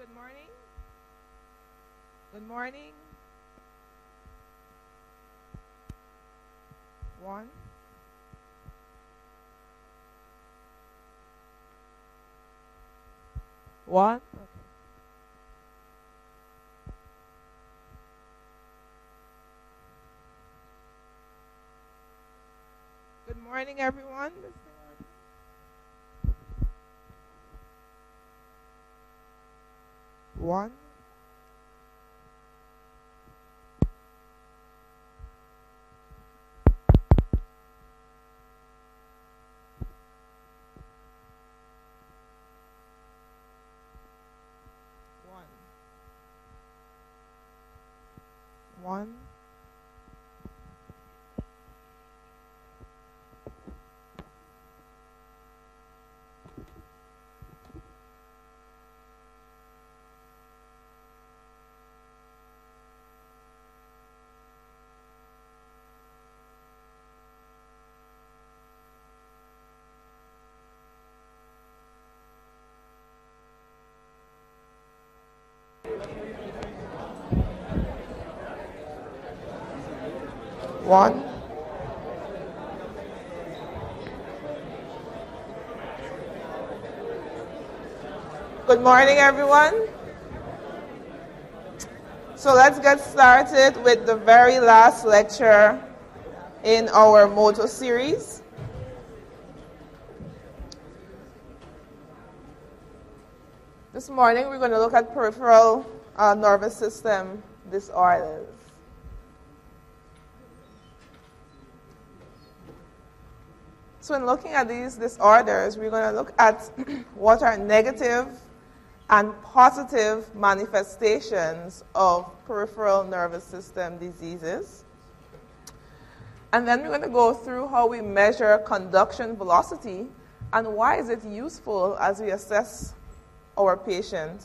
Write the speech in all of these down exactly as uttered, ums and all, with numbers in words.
good morning. Good morning. One. One. Okay. Good morning, everyone. One. One. One. Good morning, everyone. So let's get started with the very last lecture in our motto series. This morning we're going to look at peripheral uh, nervous system disorders. So in looking at these disorders, we're going to look at what are negative and positive manifestations of peripheral nervous system diseases. And then we're going to go through how we measure conduction velocity and why is it useful as we assess our patient.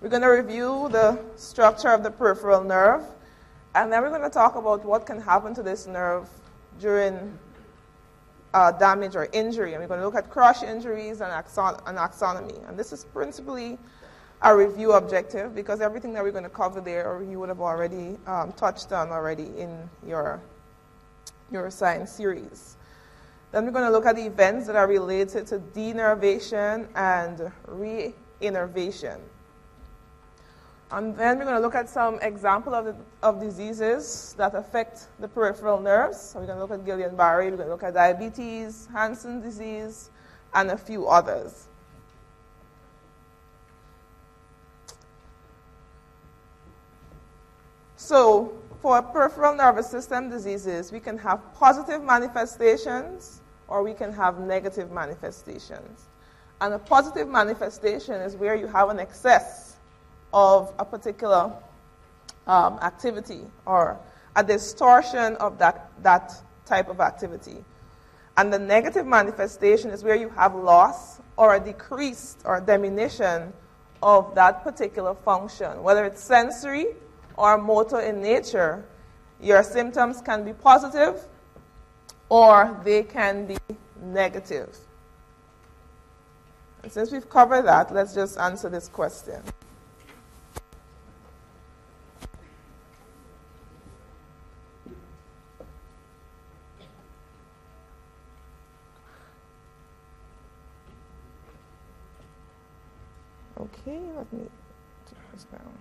We're going to review the structure of the peripheral nerve, and then we're going to talk about what can happen to this nerve during Uh, damage or injury, and we're going to look at crush injuries and, axon and axonomy. And this is principally a review objective because everything that we're going to cover there you would have already um, touched on already in your neuroscience series. Then we're going to look at the events that are related to denervation and reinnervation. And then we're going to look at some examples of, of diseases that affect the peripheral nerves. So we're going to look at Guillain-Barré, we're going to look at diabetes, Hansen's disease, and a few others. So for peripheral nervous system diseases, we can have positive manifestations or we can have negative manifestations. And a positive manifestation is where you have an excess of a particular um, activity or a distortion of that, that type of activity. And the negative manifestation is where you have loss or a decrease or a diminution of that particular function. Whether it's sensory or motor in nature, your symptoms can be positive or they can be negative. And since we've covered that, let's just answer this question. Okay, let me turn this down.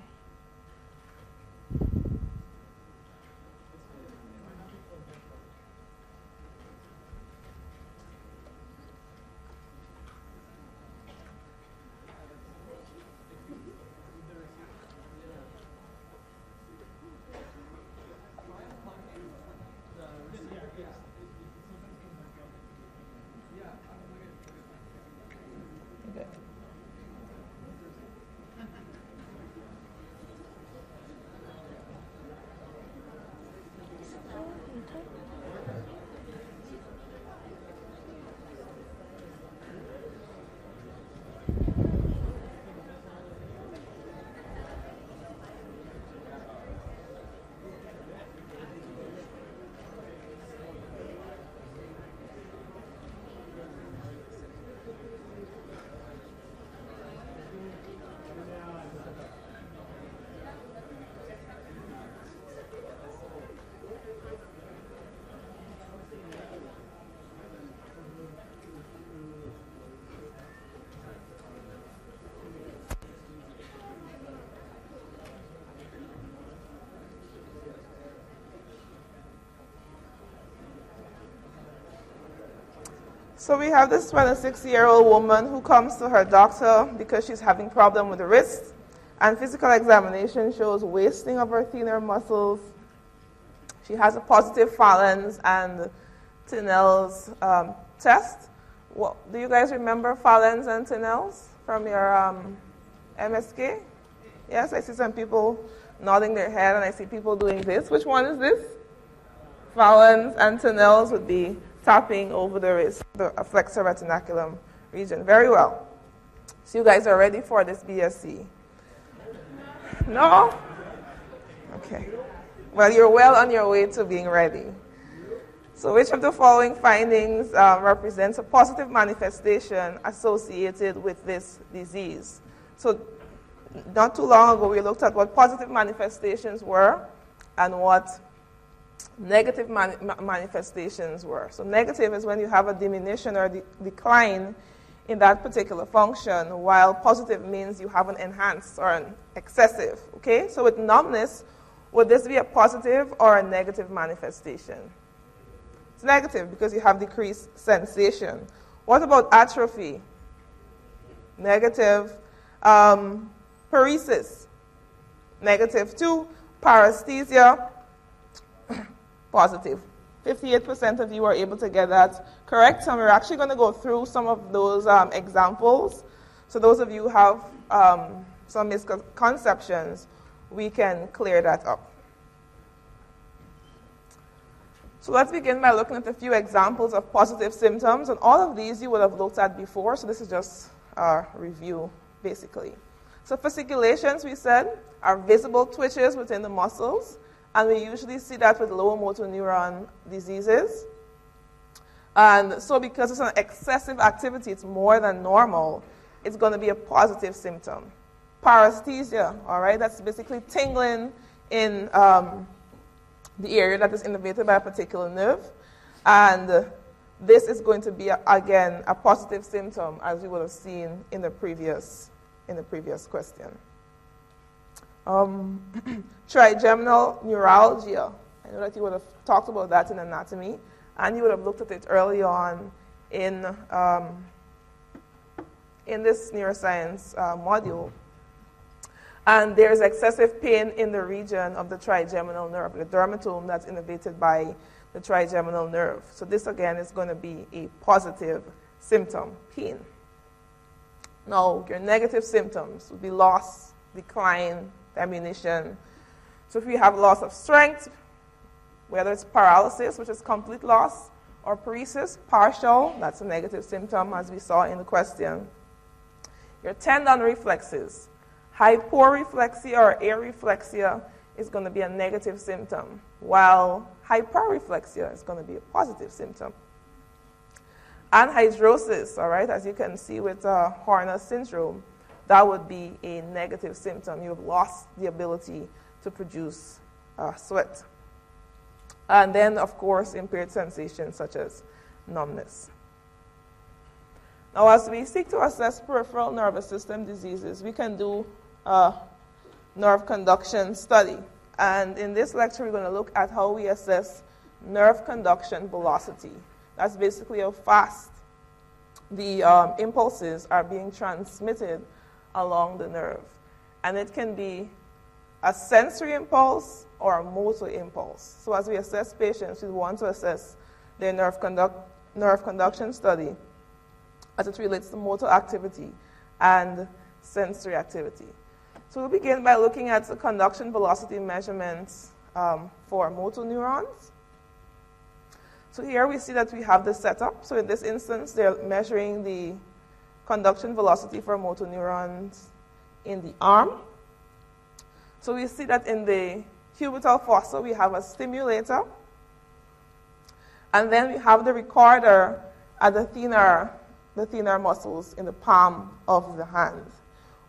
So we have this twenty-six-year-old woman who comes to her doctor because she's having problem with the wrist, and physical examination shows wasting of her thinner muscles. She has a positive Fallon's and Tinel's um, test. What, do you guys remember Fallon's and Tinel's from your um, M S K? Yes, I see some people nodding their head, and I see people doing this. Which one is this? Fallon's and Tinel's would be tapping over the wrist, the flexor retinaculum region. Very well. So you guys are ready for this B S c? No? Okay. Well, you're well on your way to being ready. So which of the following findings uh, represents a positive manifestation associated with this disease? So not too long ago, we looked at what positive manifestations were and what negative man manifestations were. So negative is when you have a diminution or de decline in that particular function, while positive means you have an enhanced or an excessive. Okay? So with numbness, would this be a positive or a negative manifestation? It's negative because you have decreased sensation. What about atrophy? Negative. Um, paresis? Negative too. Paresthesia? Positive. fifty-eight percent of you are able to get that correct. And we're actually going to go through some of those um, examples. So those of you who have um, some misconceptions, we can clear that up. So let's begin by looking at a few examples of positive symptoms. And all of these you would have looked at before, so this is just a review, basically. So fasciculations, we said, are visible twitches within the muscles. And we usually see that with lower motor neuron diseases. And so because it's an excessive activity, it's more than normal, it's going to be a positive symptom. Paresthesia, all right, that's basically tingling in um, the area that is innervated by a particular nerve. And this is going to be, again, a positive symptom, as we would have seen in the previous, in the previous question. Um, trigeminal neuralgia. I know that you would have talked about that in anatomy, and you would have looked at it early on in, um, in this neuroscience uh, module. And there's excessive pain in the region of the trigeminal nerve, the dermatome that's innervated by the trigeminal nerve. So this, again, is going to be a positive symptom, pain. Now, your negative symptoms would be loss, decline, diminution. So if we have loss of strength, whether it's paralysis, which is complete loss, or paresis, partial, that's a negative symptom, as we saw in the question. Your tendon reflexes, hyporeflexia or areflexia is going to be a negative symptom, while hyperreflexia is going to be a positive symptom. Anhidrosis, all right, as you can see with uh, Horner syndrome, that would be a negative symptom. You have lost the ability to produce uh, sweat. And then, of course, impaired sensations such as numbness. Now, as we seek to assess peripheral nervous system diseases, we can do a nerve conduction study. And in this lecture, we're going to look at how we assess nerve conduction velocity. That's basically how fast the um, impulses are being transmitted along the nerve. And it can be a sensory impulse or a motor impulse. So as we assess patients, we want to assess their nerve, conduct, nerve conduction study as it relates to motor activity and sensory activity. So we'll begin by looking at the conduction velocity measurements um, for motor neurons. So here we see that we have the setup. So in this instance, they're measuring the conduction velocity for motor neurons in the arm. So we see that in the cubital fossa, we have a stimulator. And then we have the recorder at the thinner, the thinner muscles in the palm of the hand.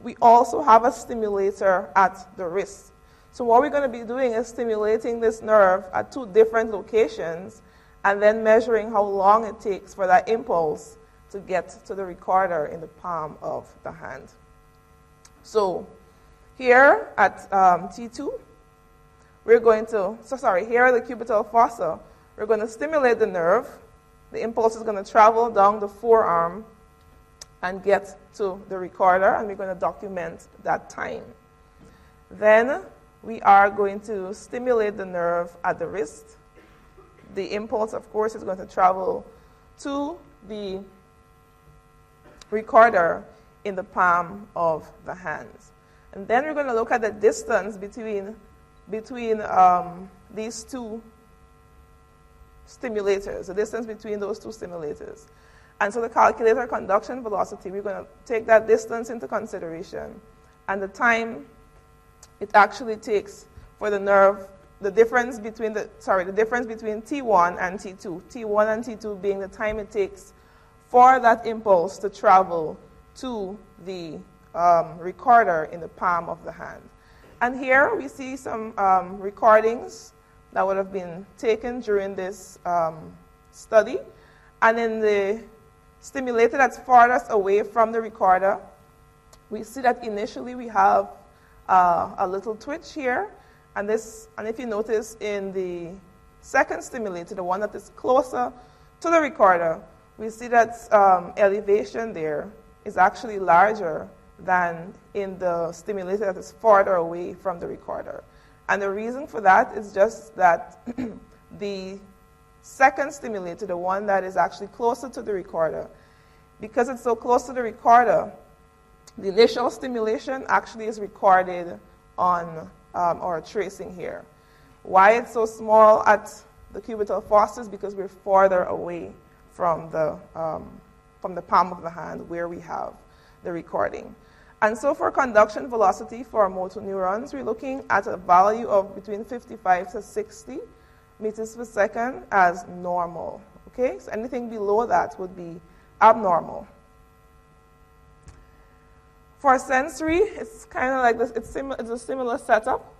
We also have a stimulator at the wrist. So what we're going to be doing is stimulating this nerve at two different locations and then measuring how long it takes for that impulse to get to the recorder in the palm of the hand. So here at um, T two, we're going to, so sorry, here at the cubital fossa, we're going to stimulate the nerve. The impulse is going to travel down the forearm and get to the recorder, and we're going to document that time. Then we are going to stimulate the nerve at the wrist. The impulse, of course, is going to travel to the recorder in the palm of the hands. And then we're going to look at the distance between, between um, these two stimulators, the distance between those two stimulators. And so the calculator conduction velocity, we're going to take that distance into consideration, and the time it actually takes for the nerve, the difference between the, sorry, the difference between T one and T two, T one and T two being the time it takes for that impulse to travel to the um, recorder in the palm of the hand. And here we see some um, recordings that would have been taken during this um, study. And in the stimulator that's farthest away from the recorder, we see that initially we have uh, a little twitch here. And, this, and if you notice in the second stimulator, the one that is closer to the recorder, we see that um, elevation there is actually larger than in the stimulator that is farther away from the recorder. And the reason for that is just that the second stimulator, the one that is actually closer to the recorder, because it's so close to the recorder, the initial stimulation actually is recorded on um, our tracing here. Why it's so small at the cubital fossa is because we're farther away from the, um, from the palm of the hand where we have the recording. And so for conduction velocity for motor neurons, we're looking at a value of between fifty-five to sixty meters per second as normal. Okay, so anything below that would be abnormal. For sensory, it's kind of like this, it's, sim it's a similar setup,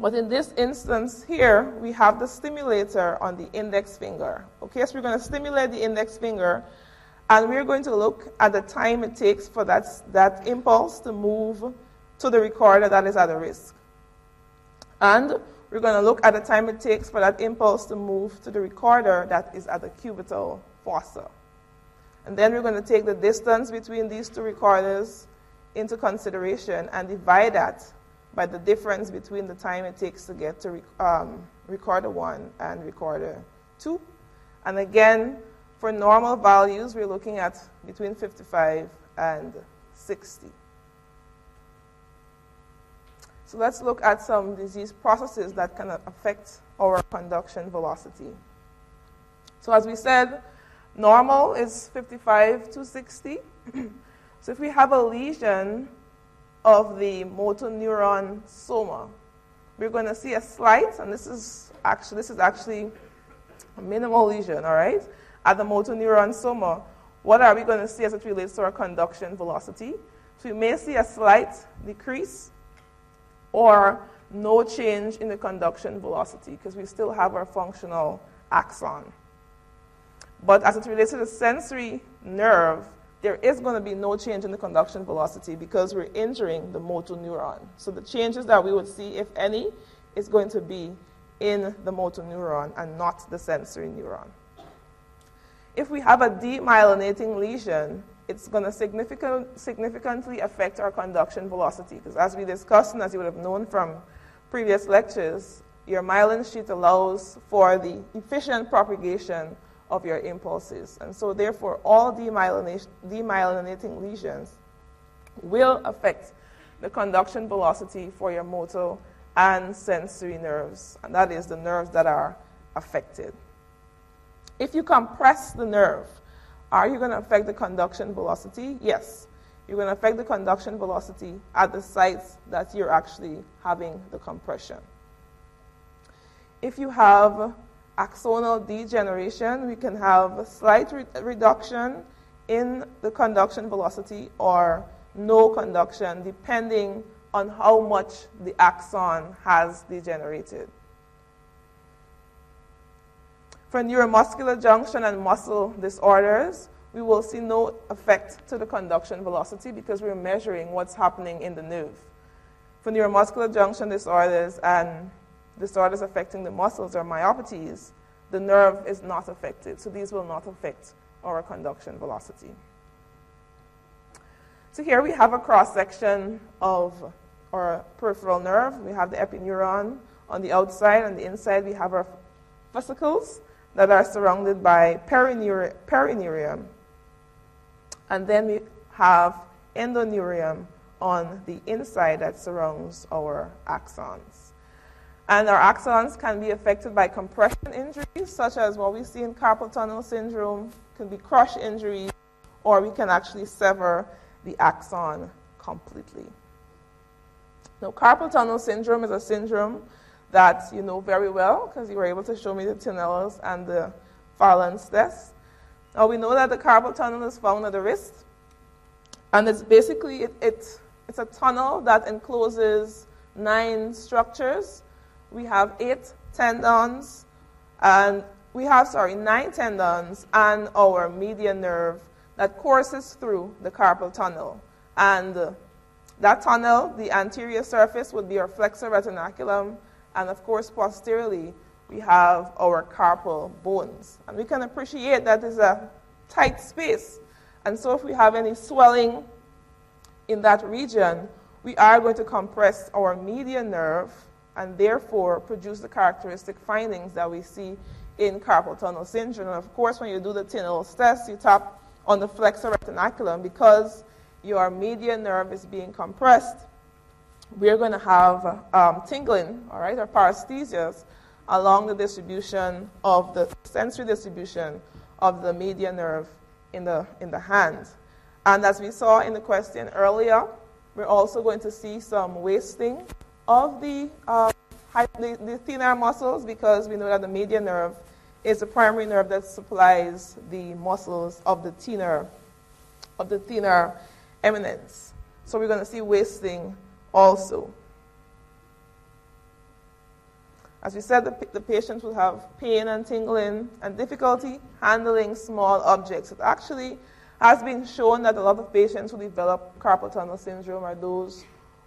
but in this instance here, we have the stimulator on the index finger. Okay, so we're going to stimulate the index finger, and we're going to look at the time it takes for that, that impulse to move to the recorder that is at the wrist. And we're going to look at the time it takes for that impulse to move to the recorder that is at the cubital fossa. And then we're going to take the distance between these two recorders into consideration and divide that by the difference between the time it takes to get to um, recorder one and recorder two. And again, for normal values, we're looking at between fifty-five and sixty. So let's look at some disease processes that can affect our conduction velocity. So as we said, normal is fifty-five to sixty. So if we have a lesion of the motor neuron soma, we're going to see a slight, and this is actually, this is actually a minimal lesion, all right? At the motor neuron soma, what are we going to see as it relates to our conduction velocity? So we may see a slight decrease or no change in the conduction velocity because we still have our functional axon. But as it relates to the sensory nerve, there is going to be no change in the conduction velocity because we're injuring the motor neuron. So the changes that we would see, if any, is going to be in the motor neuron and not the sensory neuron. If we have a demyelinating lesion, it's going to significant, significantly affect our conduction velocity because as we discussed and as you would have known from previous lectures, your myelin sheath allows for the efficient propagation of your impulses. And so therefore, all demyelinating lesions will affect the conduction velocity for your motor and sensory nerves, and that is the nerves that are affected. If you compress the nerve, are you going to affect the conduction velocity? Yes. You're going to affect the conduction velocity at the sites that you're actually having the compression. If you have axonal degeneration, we can have a slight re reduction in the conduction velocity or no conduction depending on how much the axon has degenerated. For neuromuscular junction and muscle disorders, we will see no effect to the conduction velocity because we're measuring what's happening in the nerve. For neuromuscular junction disorders and disorders affecting the muscles or myopathies, the nerve is not affected. So these will not affect our conduction velocity. So here we have a cross-section of our peripheral nerve. We have the epineuron on the outside, and the inside we have our vesicles that are surrounded by perineuri perineurium. And then we have endoneurium on the inside that surrounds our axons. And our axons can be affected by compression injuries, such as what we see in carpal tunnel syndrome, can be crush injuries, or we can actually sever the axon completely. Now, carpal tunnel syndrome is a syndrome that you know very well because you were able to show me the Tinellas and the Fallon's test. Now, we know that the carpal tunnel is found at the wrist, and it's basically, it, it, it's a tunnel that encloses nine structures. We have eight tendons, and we have, sorry, nine tendons and our median nerve that courses through the carpal tunnel. And uh, that tunnel, the anterior surface would be our flexor retinaculum, and of course, posteriorly, we have our carpal bones. And we can appreciate that is a tight space. And so if we have any swelling in that region, we are going to compress our median nerve and therefore produce the characteristic findings that we see in carpal tunnel syndrome. And of course, when you do the Tinel's test, you tap on the flexor retinaculum because your median nerve is being compressed. We're going to have um, tingling, all right, or paresthesias along the distribution of the sensory distribution of the median nerve in the, in the hand. And as we saw in the question earlier, we're also going to see some wasting of the, um, the, the thenar muscles because we know that the median nerve is the primary nerve that supplies the muscles of the thenar, of the thenar eminence. So we're going to see wasting also. As we said, the, the patients will have pain and tingling and difficulty handling small objects. It actually has been shown that a lot of patients who develop carpal tunnel syndrome are those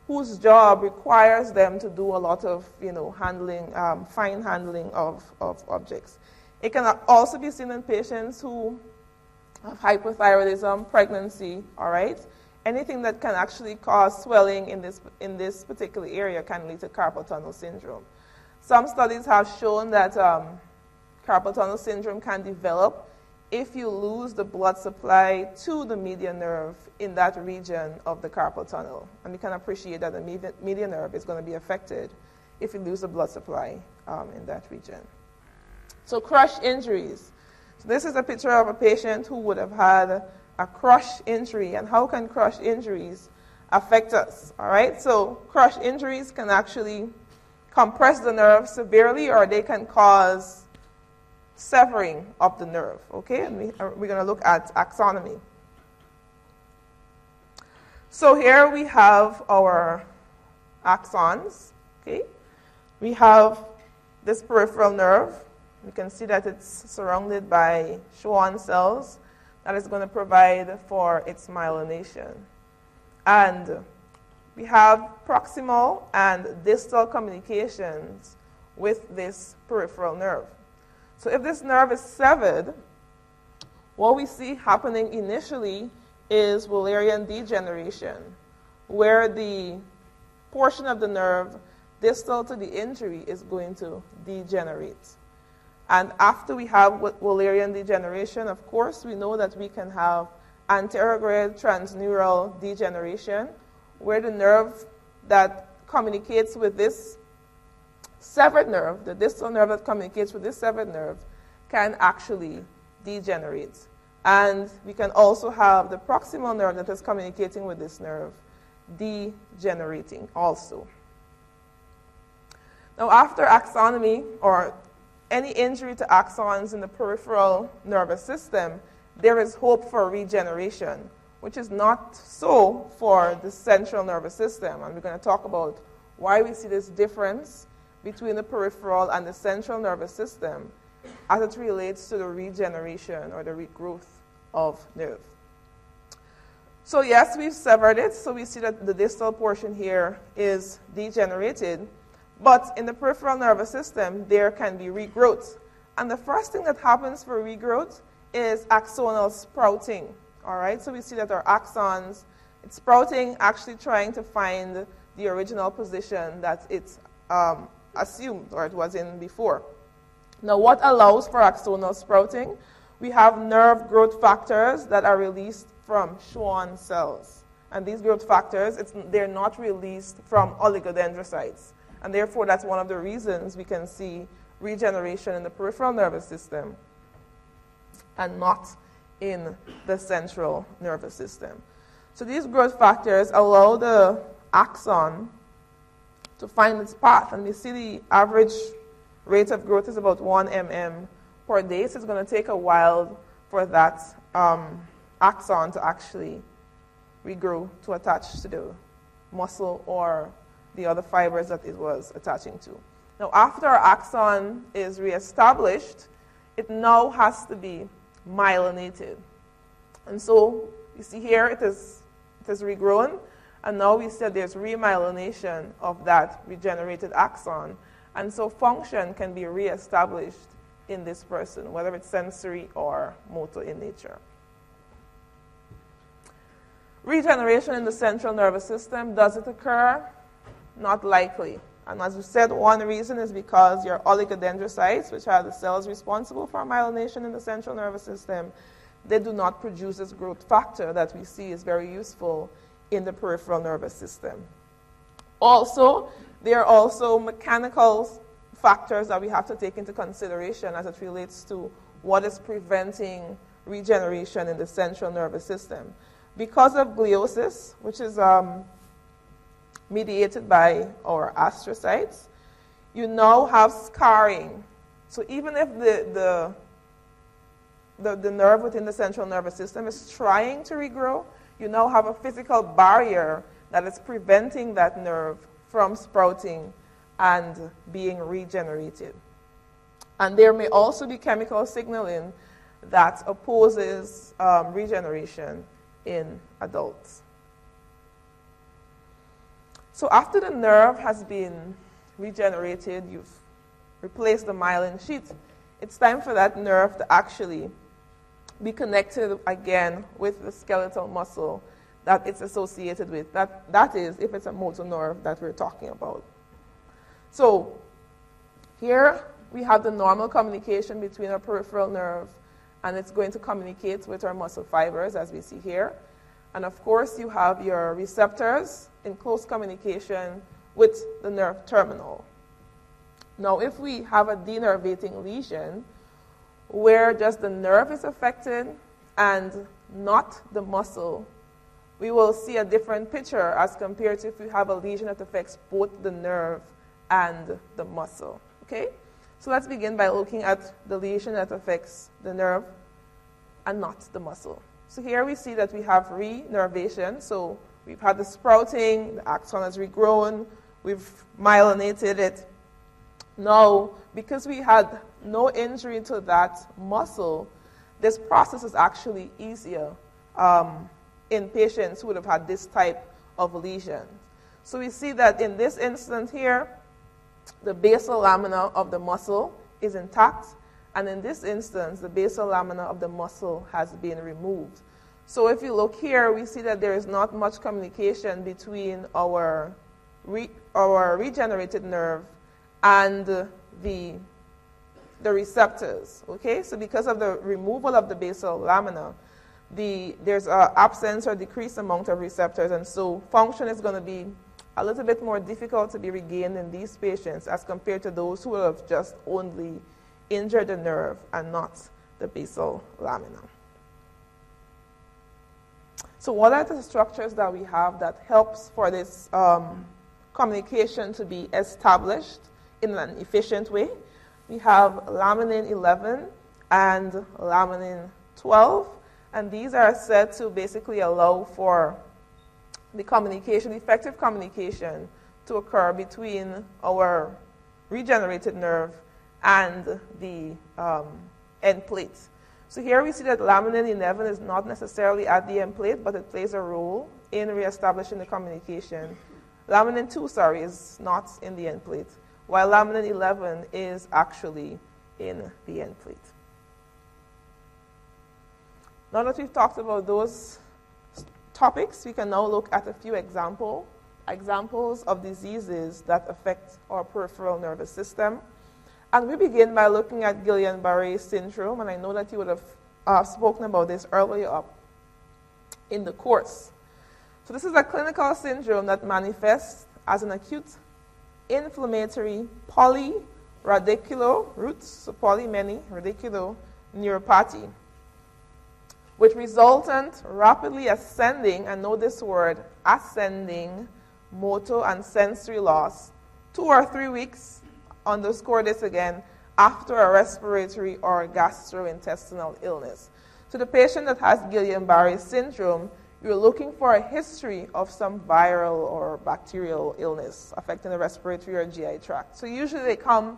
whose job requires them to do a lot of, you know, handling, um, fine handling of, of objects. It can also be seen in patients who have hypothyroidism, pregnancy, all right? Anything that can actually cause swelling in this, in this particular area can lead to carpal tunnel syndrome. Some studies have shown that um, carpal tunnel syndrome can develop if you lose the blood supply to the median nerve in that region of the carpal tunnel. And you can appreciate that the median nerve is going to be affected if you lose the blood supply um, in that region. So crush injuries. So this is a picture of a patient who would have had a crush injury. And how can crush injuries affect us? All right, so crush injuries can actually compress the nerve severely, or they can cause severing of the nerve, okay? And we are, we're going to look at axonomy. So here we have our axons, okay? We have this peripheral nerve. You can see that it's surrounded by Schwann cells that is going to provide for its myelination. And we have proximal and distal communications with this peripheral nerve. So if this nerve is severed, what we see happening initially is Wallerian degeneration, where the portion of the nerve distal to the injury is going to degenerate. And after we have Wallerian degeneration, of course, we know that we can have anterograde transneural degeneration, where the nerve that communicates with this severed nerve, the distal nerve that communicates with this severed nerve, can actually degenerate. And we can also have the proximal nerve that is communicating with this nerve degenerating also. Now, after axonomy or any injury to axons in the peripheral nervous system, there is hope for regeneration, which is not so for the central nervous system. And we're going to talk about why we see this difference between the peripheral and the central nervous system as it relates to the regeneration or the regrowth of nerve. So yes, we've severed it, so we see that the distal portion here is degenerated, but in the peripheral nervous system, there can be regrowth. And the first thing that happens for regrowth is axonal sprouting. All right, so we see that our axons, it's sprouting, actually trying to find the original position that it's um, assumed or it was in before. Now, what allows for axonal sprouting? We have nerve growth factors that are released from Schwann cells. And these growth factors, it's, they're not released from oligodendrocytes. And therefore, that's one of the reasons we can see regeneration in the peripheral nervous system and not in the central nervous system. So these growth factors allow the axon to find its path. And we see the average rate of growth is about one millimeter per day. So it's going to take a while for that um, axon to actually regrow to attach to the muscle or the other fibers that it was attaching to. Now, after our axon is reestablished, it now has to be myelinated. And so you see here it is, it is regrown, and now we said there's remyelination of that regenerated axon. And so function can be reestablished in this person, whether it's sensory or motor in nature. Regeneration in the central nervous system, does it occur? Not likely. And as we said, one reason is because your oligodendrocytes, which are the cells responsible for myelination in the central nervous system, they do not produce this growth factor that we see is very useful in the peripheral nervous system. Also, there are also mechanical factors that we have to take into consideration as it relates to what is preventing regeneration in the central nervous system. Because of gliosis, which is um, mediated by our astrocytes, you now have scarring. So even if the, the, the, the nerve within the central nervous system is trying to regrow, you now have a physical barrier that is preventing that nerve from sprouting and being regenerated. And there may also be chemical signaling that opposes um, regeneration in adults. So after the nerve has been regenerated, you've replaced the myelin sheath, it's time for that nerve to actually be connected again with the skeletal muscle that it's associated with. That, that is, if it's a motor nerve that we're talking about. So here we have the normal communication between our peripheral nerve, and it's going to communicate with our muscle fibers, as we see here. And of course, you have your receptors in close communication with the nerve terminal. Now, if we have a denervating lesion where just the nerve is affected and not the muscle, we will see a different picture as compared to if we have a lesion that affects both the nerve and the muscle. Okay? So let's begin by looking at the lesion that affects the nerve and not the muscle. So here we see that we have renervation. So we've had the sprouting, the axon has regrown, we've myelinated it. Now, because we had no injury to that muscle, this process is actually easier um, in patients who would have had this type of lesion. So we see that in this instance here, the basal lamina of the muscle is intact, and in this instance, the basal lamina of the muscle has been removed. So if you look here, we see that there is not much communication between our, re our regenerated nerve and the, the receptors, okay? So because of the removal of the basal lamina, the, there's an absence or decreased amount of receptors, and so function is going to be a little bit more difficult to be regained in these patients as compared to those who have just only injured the nerve and not the basal lamina. So what are the structures that we have that helps for this um, communication to be established in an efficient way? We have laminin eleven and laminin twelve, and these are said to basically allow for the communication, effective communication to occur between our regenerated nerve and the um, end plate. So here we see that laminin eleven is not necessarily at the end plate, but it plays a role in reestablishing the communication. Laminin two, sorry, is not in the end plate, while laminin eleven is actually in the end plate. Now that we've talked about those topics, we can now look at a few example, examples of diseases that affect our peripheral nervous system. And we begin by looking at Guillain-Barré syndrome, and I know that you would have uh, spoken about this earlier up in the course. So this is a clinical syndrome that manifests as an acute inflammatory polyradiculo roots, so poly many, radiculo neuropathy, with resultant rapidly ascending, and know this word, ascending, motor and sensory loss, two or three weeks, underscore this again, after a respiratory or gastrointestinal illness. So the patient that has Guillain-Barré syndrome, you're looking for a history of some viral or bacterial illness affecting the respiratory or G I tract. So usually they come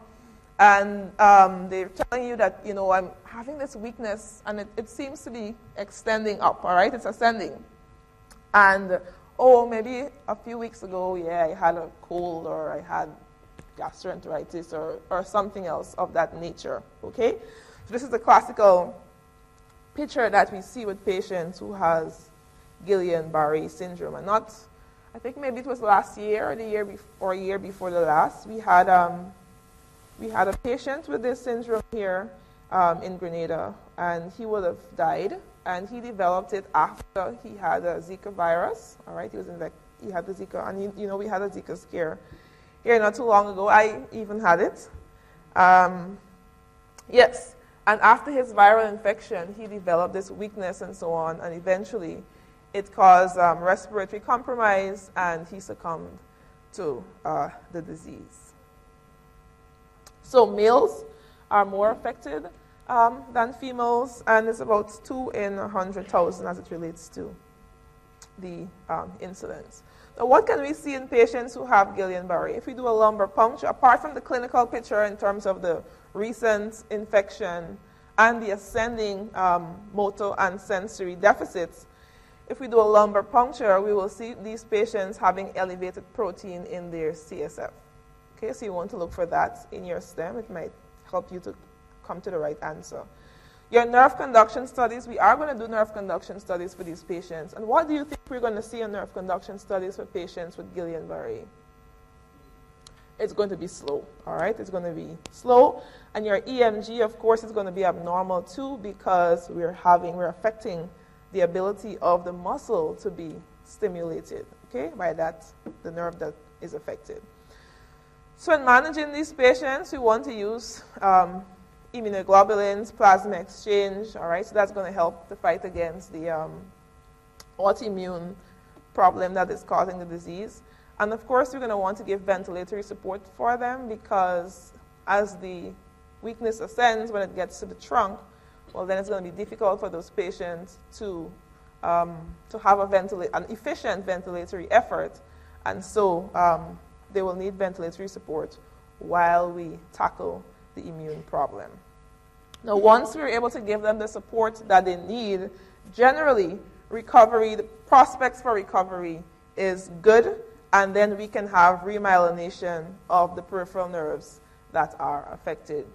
and um, they're telling you that, you know, I'm having this weakness, and it, it seems to be extending up, all right? It's ascending. And, oh, maybe a few weeks ago, yeah, I had a cold, or I had gastroenteritis, or, or something else of that nature, okay? So this is the classical picture that we see with patients who has Guillain-Barré syndrome. And not, I think maybe it was last year, or the year before, or a year before the last, we had... Um, We had a patient with this syndrome here um, in Grenada, and he would have died, and he developed it after he had a Zika virus. All right, he was in the, he had the Zika, and he, you know, we had a Zika scare here not too long ago. I even had it. Um, yes, and after his viral infection, he developed this weakness and so on, and eventually it caused um, respiratory compromise, and he succumbed to uh, the disease. So males are more affected um, than females, and it's about two in one hundred thousand as it relates to the um, incidence. Now, what can we see in patients who have Guillain-Barré? If we do a lumbar puncture, apart from the clinical picture in terms of the recent infection and the ascending um, motor and sensory deficits, if we do a lumbar puncture, we will see these patients having elevated protein in their C S F. Okay, so you want to look for that in your stem. It might help you to come to the right answer. Your nerve conduction studies, we are going to do nerve conduction studies for these patients. And what do you think we're going to see in nerve conduction studies for patients with Guillain-Barré? It's going to be slow, all right? It's going to be slow. And your E M G, of course, is going to be abnormal too, because we're having, we're affecting the ability of the muscle to be stimulated, okay, by that, the nerve that is affected. So in managing these patients, we want to use um, immunoglobulins, plasma exchange, all right? So that's going to help to fight against the um, autoimmune problem that is causing the disease. And of course, we're going to want to give ventilatory support for them, because as the weakness ascends, when it gets to the trunk, well, then it's going to be difficult for those patients to, um, to have a ventila- an efficient ventilatory effort. And so... Um, They will need ventilatory support while we tackle the immune problem. Now, once we're able to give them the support that they need, generally, recovery, the prospects for recovery is good, and then we can have remyelination of the peripheral nerves that are affected.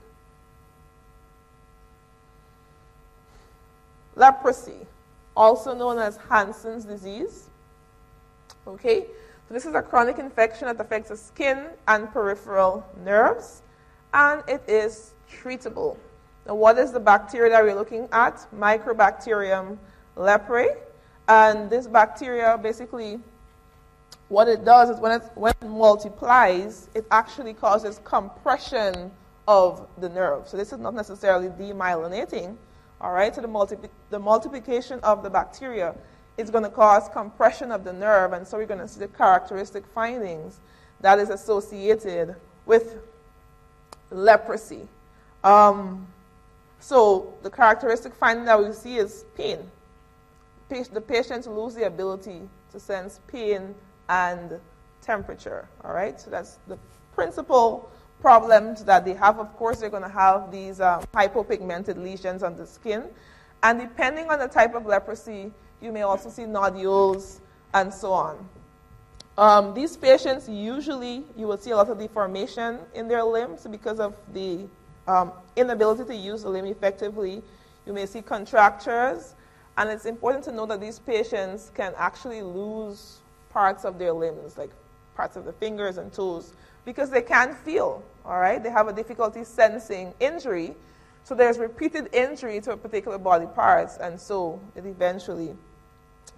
Leprosy, also known as Hansen's disease. Okay? This is a chronic infection that affects the skin and peripheral nerves, and it is treatable. Now, what is the bacteria that we're looking at? Mycobacterium leprae. And this bacteria, basically, what it does is when it, when it multiplies, it actually causes compression of the nerve. So this is not necessarily demyelinating, all right? So the, multipli- the multiplication of the bacteria is going to cause compression of the nerve, and so we're going to see the characteristic findings that is associated with leprosy. Um, so the characteristic finding that we see is pain. The patients lose the ability to sense pain and temperature, all right? So that's the principal problems that they have. Of course, they're going to have these um, hypopigmented lesions on the skin, and depending on the type of leprosy, you may also see nodules and so on. Um, these patients usually, you will see a lot of deformation in their limbs because of the um, inability to use the limb effectively. You may see contractures, and it's important to know that these patients can actually lose parts of their limbs, like parts of the fingers and toes, because they can't feel, all right? They have a difficulty sensing injury, so there's repeated injury to a particular body parts, and so it eventually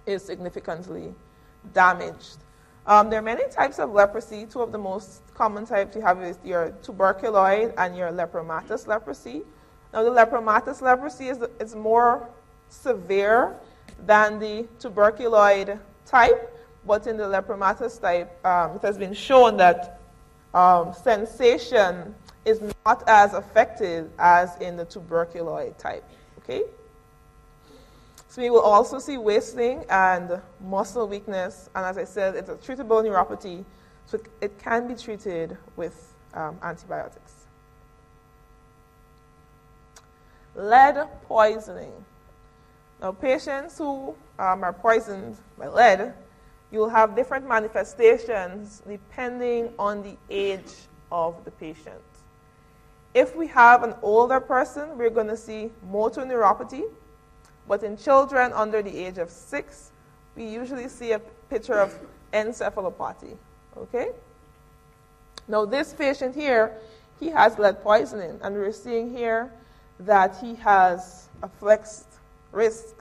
is significantly damaged. Um, there are many types of leprosy. Two of the most common types you have is your tuberculoid and your lepromatous leprosy. Now, the lepromatous leprosy is, is more severe than the tuberculoid type, but in the lepromatous type, um, it has been shown that um, sensation is not as affected as in the tuberculoid type, okay? So we will also see wasting and muscle weakness, and as I said, it's a treatable neuropathy, so it can be treated with um, antibiotics. Lead poisoning. Now, patients who um, are poisoned by lead, you'll have different manifestations depending on the age of the patient. If we have an older person, we're going to see motor neuropathy, but in children under the age of six, we usually see a picture of encephalopathy, okay? Now, this patient here, he has lead poisoning, and we're seeing here that he has a flexed wrist.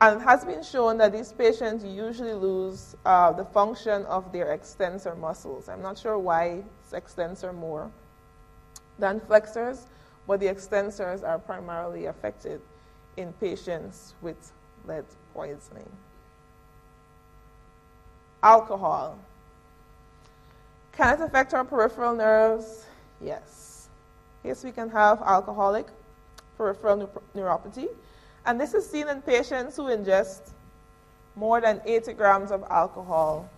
And it has been shown that these patients usually lose uh, the function of their extensor muscles. I'm not sure why it's extensor more than flexors, but the extensors are primarily affected in patients with lead poisoning. Alcohol. Can it affect our peripheral nerves? Yes. Yes, we can have alcoholic peripheral neuropathy. And this is seen in patients who ingest more than eighty grams of alcohol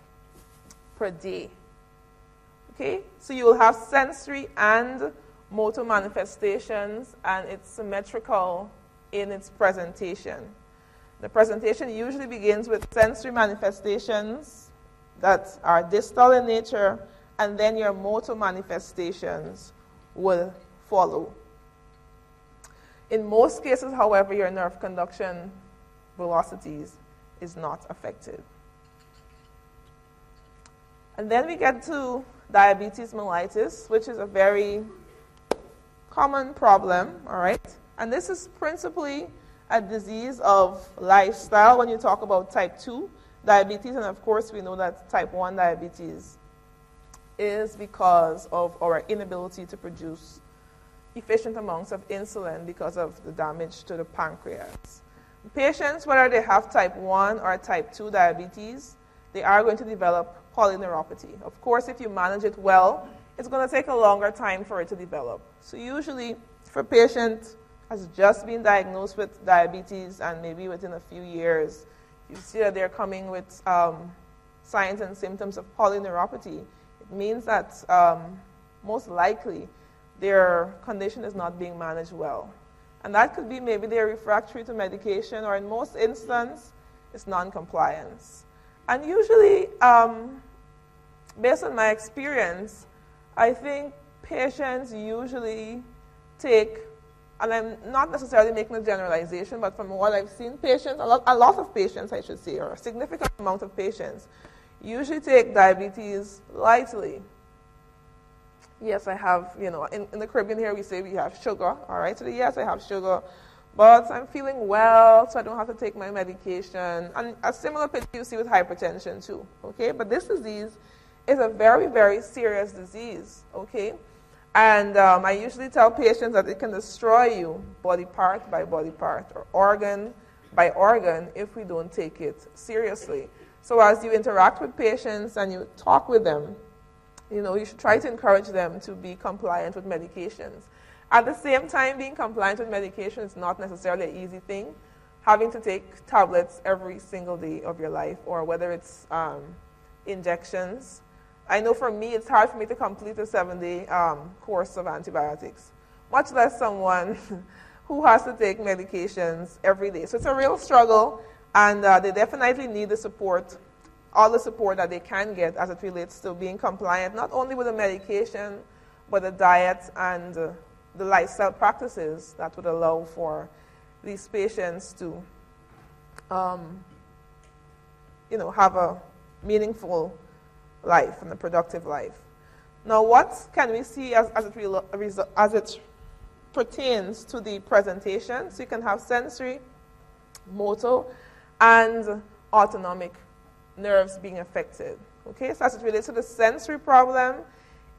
per day. Okay? So you will have sensory and motor manifestations, and it's symmetrical in its presentation. The presentation usually begins with sensory manifestations that are distal in nature, and then your motor manifestations will follow. In most cases, however, your nerve conduction velocities is not affected. And then we get to diabetes mellitus, which is a very common problem, all right? And this is principally a disease of lifestyle when you talk about type two diabetes, and of course we know that type one diabetes is because of our inability to produce efficient amounts of insulin because of the damage to the pancreas. Patients, whether they have type one or type two diabetes, they are going to develop polyneuropathy. Of course, if you manage it well, it's going to take a longer time for it to develop. So usually, if a patient has just been diagnosed with diabetes and maybe within a few years, you see that they're coming with um, signs and symptoms of polyneuropathy, it means that um, most likely their condition is not being managed well. And that could be maybe they're refractory to medication, or in most instances, it's non-compliance. And usually, um, based on my experience, I think patients usually take, and I'm not necessarily making a generalization, but from what I've seen, patients, a lot, a lot of patients, I should say, or a significant amount of patients, usually take diabetes lightly. Yes, I have, you know, in, in the Caribbean here we say we have sugar, all right? So yes, I have sugar, but I'm feeling well, so I don't have to take my medication. And a similar picture you see with hypertension too, okay? But this disease is a very, very serious disease, okay? And um, I usually tell patients that it can destroy you body part by body part, or organ by organ, if we don't take it seriously. So as you interact with patients and you talk with them, you know, you should try to encourage them to be compliant with medications. At the same time, being compliant with medication is not necessarily an easy thing. Having to take tablets every single day of your life, or whether it's um, injections. I know for me, it's hard for me to complete a seven-day um, course of antibiotics, much less someone who has to take medications every day. So it's a real struggle, and uh, they definitely need the support, all the support that they can get as it relates to being compliant, not only with the medication, but the diet and the lifestyle practices that would allow for these patients to, um, you know, have a meaningful life and a productive life. Now, what can we see as, as, it, as it pertains to the presentation? So you can have sensory, motor, and autonomic nerves being affected. Okay, so as it relates to the sensory problem,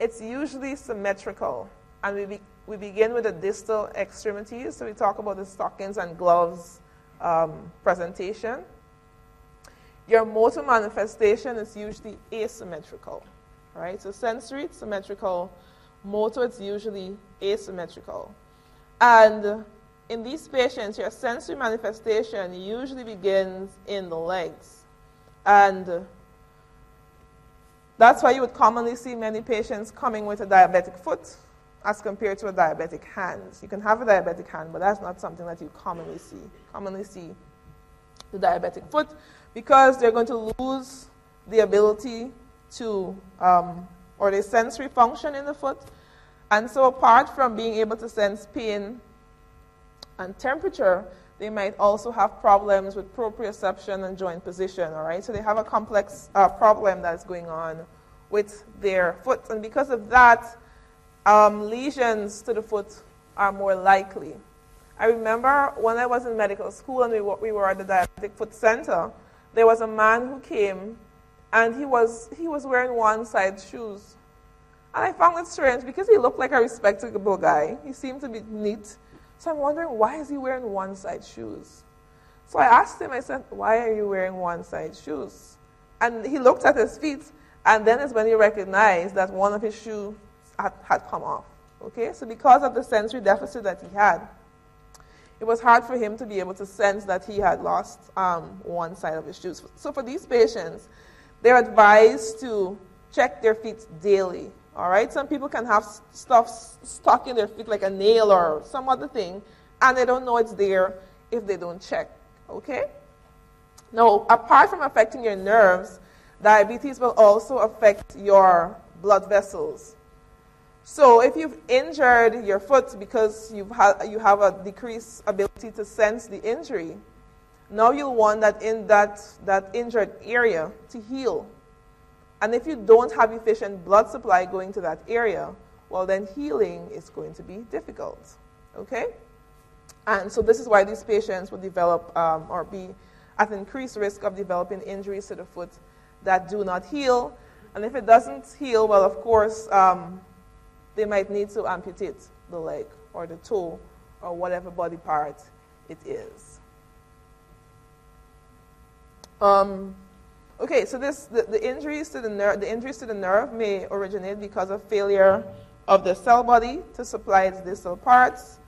it's usually symmetrical. And we, be, we begin with the distal extremities. So we talk about the stockings and gloves um, presentation. Your motor manifestation is usually asymmetrical, right? So sensory, it's symmetrical. Motor, it's usually asymmetrical. And in these patients, your sensory manifestation usually begins in the legs. And that's why you would commonly see many patients coming with a diabetic foot as compared to a diabetic hand. You can have a diabetic hand, but that's not something that you commonly see. Commonly see the diabetic foot because they're going to lose the ability to, um, or the sensory function in the foot. And so apart from being able to sense pain and temperature, they might also have problems with proprioception and joint position, all right? So they have a complex uh, problem that's going on with their foot. And because of that, um, lesions to the foot are more likely. I remember when I was in medical school and we were, we were at the Diabetic Foot Center, there was a man who came and he was, he was wearing one side shoes. And I found it strange because he looked like a respectable guy. He seemed to be neat. So I'm wondering, why is he wearing one-side shoes? So I asked him, I said, why are you wearing one-side shoes? And he looked at his feet, and then is when he recognized that one of his shoes had, had come off. Okay, so because of the sensory deficit that he had, it was hard for him to be able to sense that he had lost um, one side of his shoes. So for these patients, they're advised to check their feet daily. All right, some people can have stuff stuck in their feet like a nail or some other thing, and they don't know it's there if they don't check, okay? Now, apart from affecting your nerves, diabetes will also affect your blood vessels. So if you've injured your foot because you've ha you have a decreased ability to sense the injury, now you'll want that, in that, that injured area to heal. And if you don't have efficient blood supply going to that area, well, then healing is going to be difficult, okay? And so this is why these patients will develop um, or be at increased risk of developing injuries to the foot that do not heal. And if it doesn't heal, well, of course, um, they might need to amputate the leg or the toe or whatever body part it is. Um, Okay, so this, the, the, injuries to the, nerve, the injuries to the nerve may originate because of failure of the cell body to supply its distal parts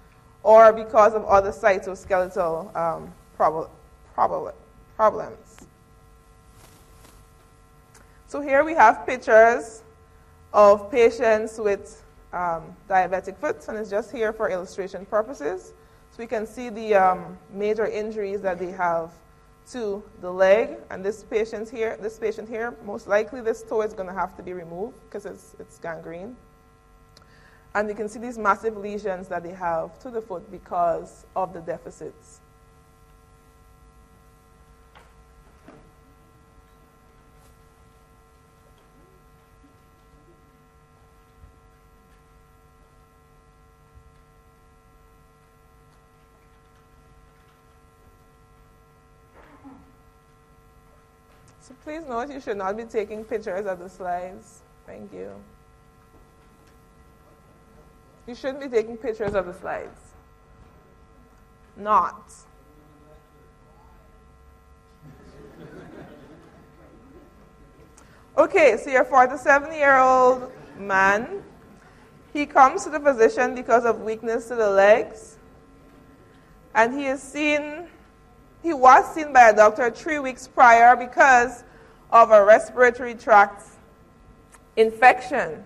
or because of other cytoskeletal um, prob prob problems. So here we have pictures of patients with um, diabetic foot, and it's just here for illustration purposes. So we can see the um, major injuries that they have to the leg, and this patient here, this patient here, most likely this toe is going to have to be removed because it's, it's gangrene. And you can see these massive lesions that they have to the foot because of the deficits. So please note you should not be taking pictures of the slides. Thank you. You shouldn't be taking pictures of the slides. Not. Okay, so your forty-seven-year-old man, he comes to the physician because of weakness to the legs, and he is seen He was seen by a doctor three weeks prior because of a respiratory tract infection.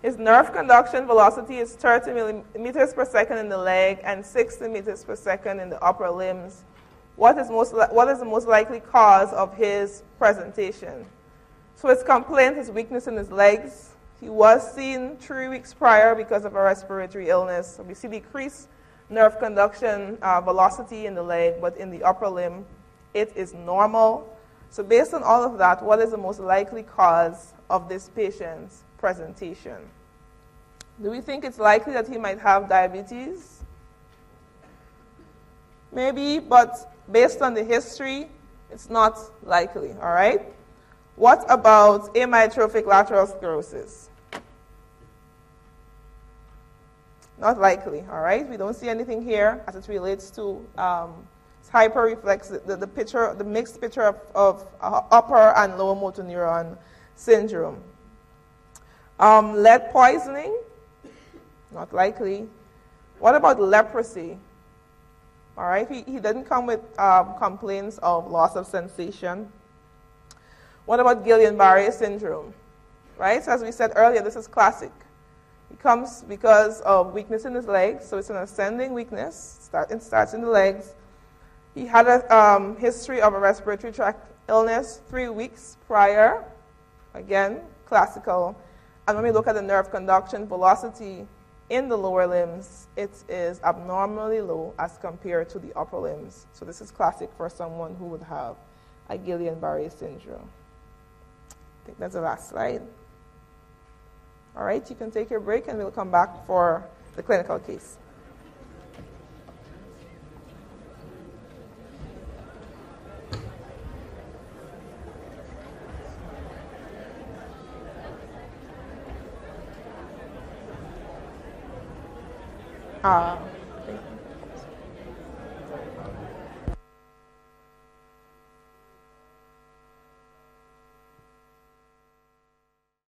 His nerve conduction velocity is thirty millimeters per second in the leg and sixty meters per second in the upper limbs. What is, most what is the most likely cause of his presentation? So his complaint is weakness in his legs, He was seen three weeks prior because of a respiratory illness. We see decreased nerve conduction uh, velocity in the leg, but in the upper limb, it is normal. So based on all of that, what is the most likely cause of this patient's presentation? Do we think it's likely that he might have diabetes? Maybe, but based on the history, it's not likely, all right? What about amyotrophic lateral sclerosis? Not likely, all right? We don't see anything here as it relates to um, hyperreflex, the, the, picture, the mixed picture of, of uh, upper and lower motor neuron syndrome. Um, lead poisoning? Not likely. What about leprosy? All right, he, he didn't come with um, complaints of loss of sensation. What about Guillain-Barré syndrome? Right, so as we said earlier, this is classic. It comes because of weakness in his legs, so it's an ascending weakness. Start, it starts in the legs. He had a um, history of a respiratory tract illness three weeks prior. Again, classical. And when we look at the nerve conduction velocity in the lower limbs, it is abnormally low as compared to the upper limbs. So this is classic for someone who would have a Guillain-Barré syndrome. I think that's the last slide. All right, you can take your break and we'll come back for the clinical case. Uh,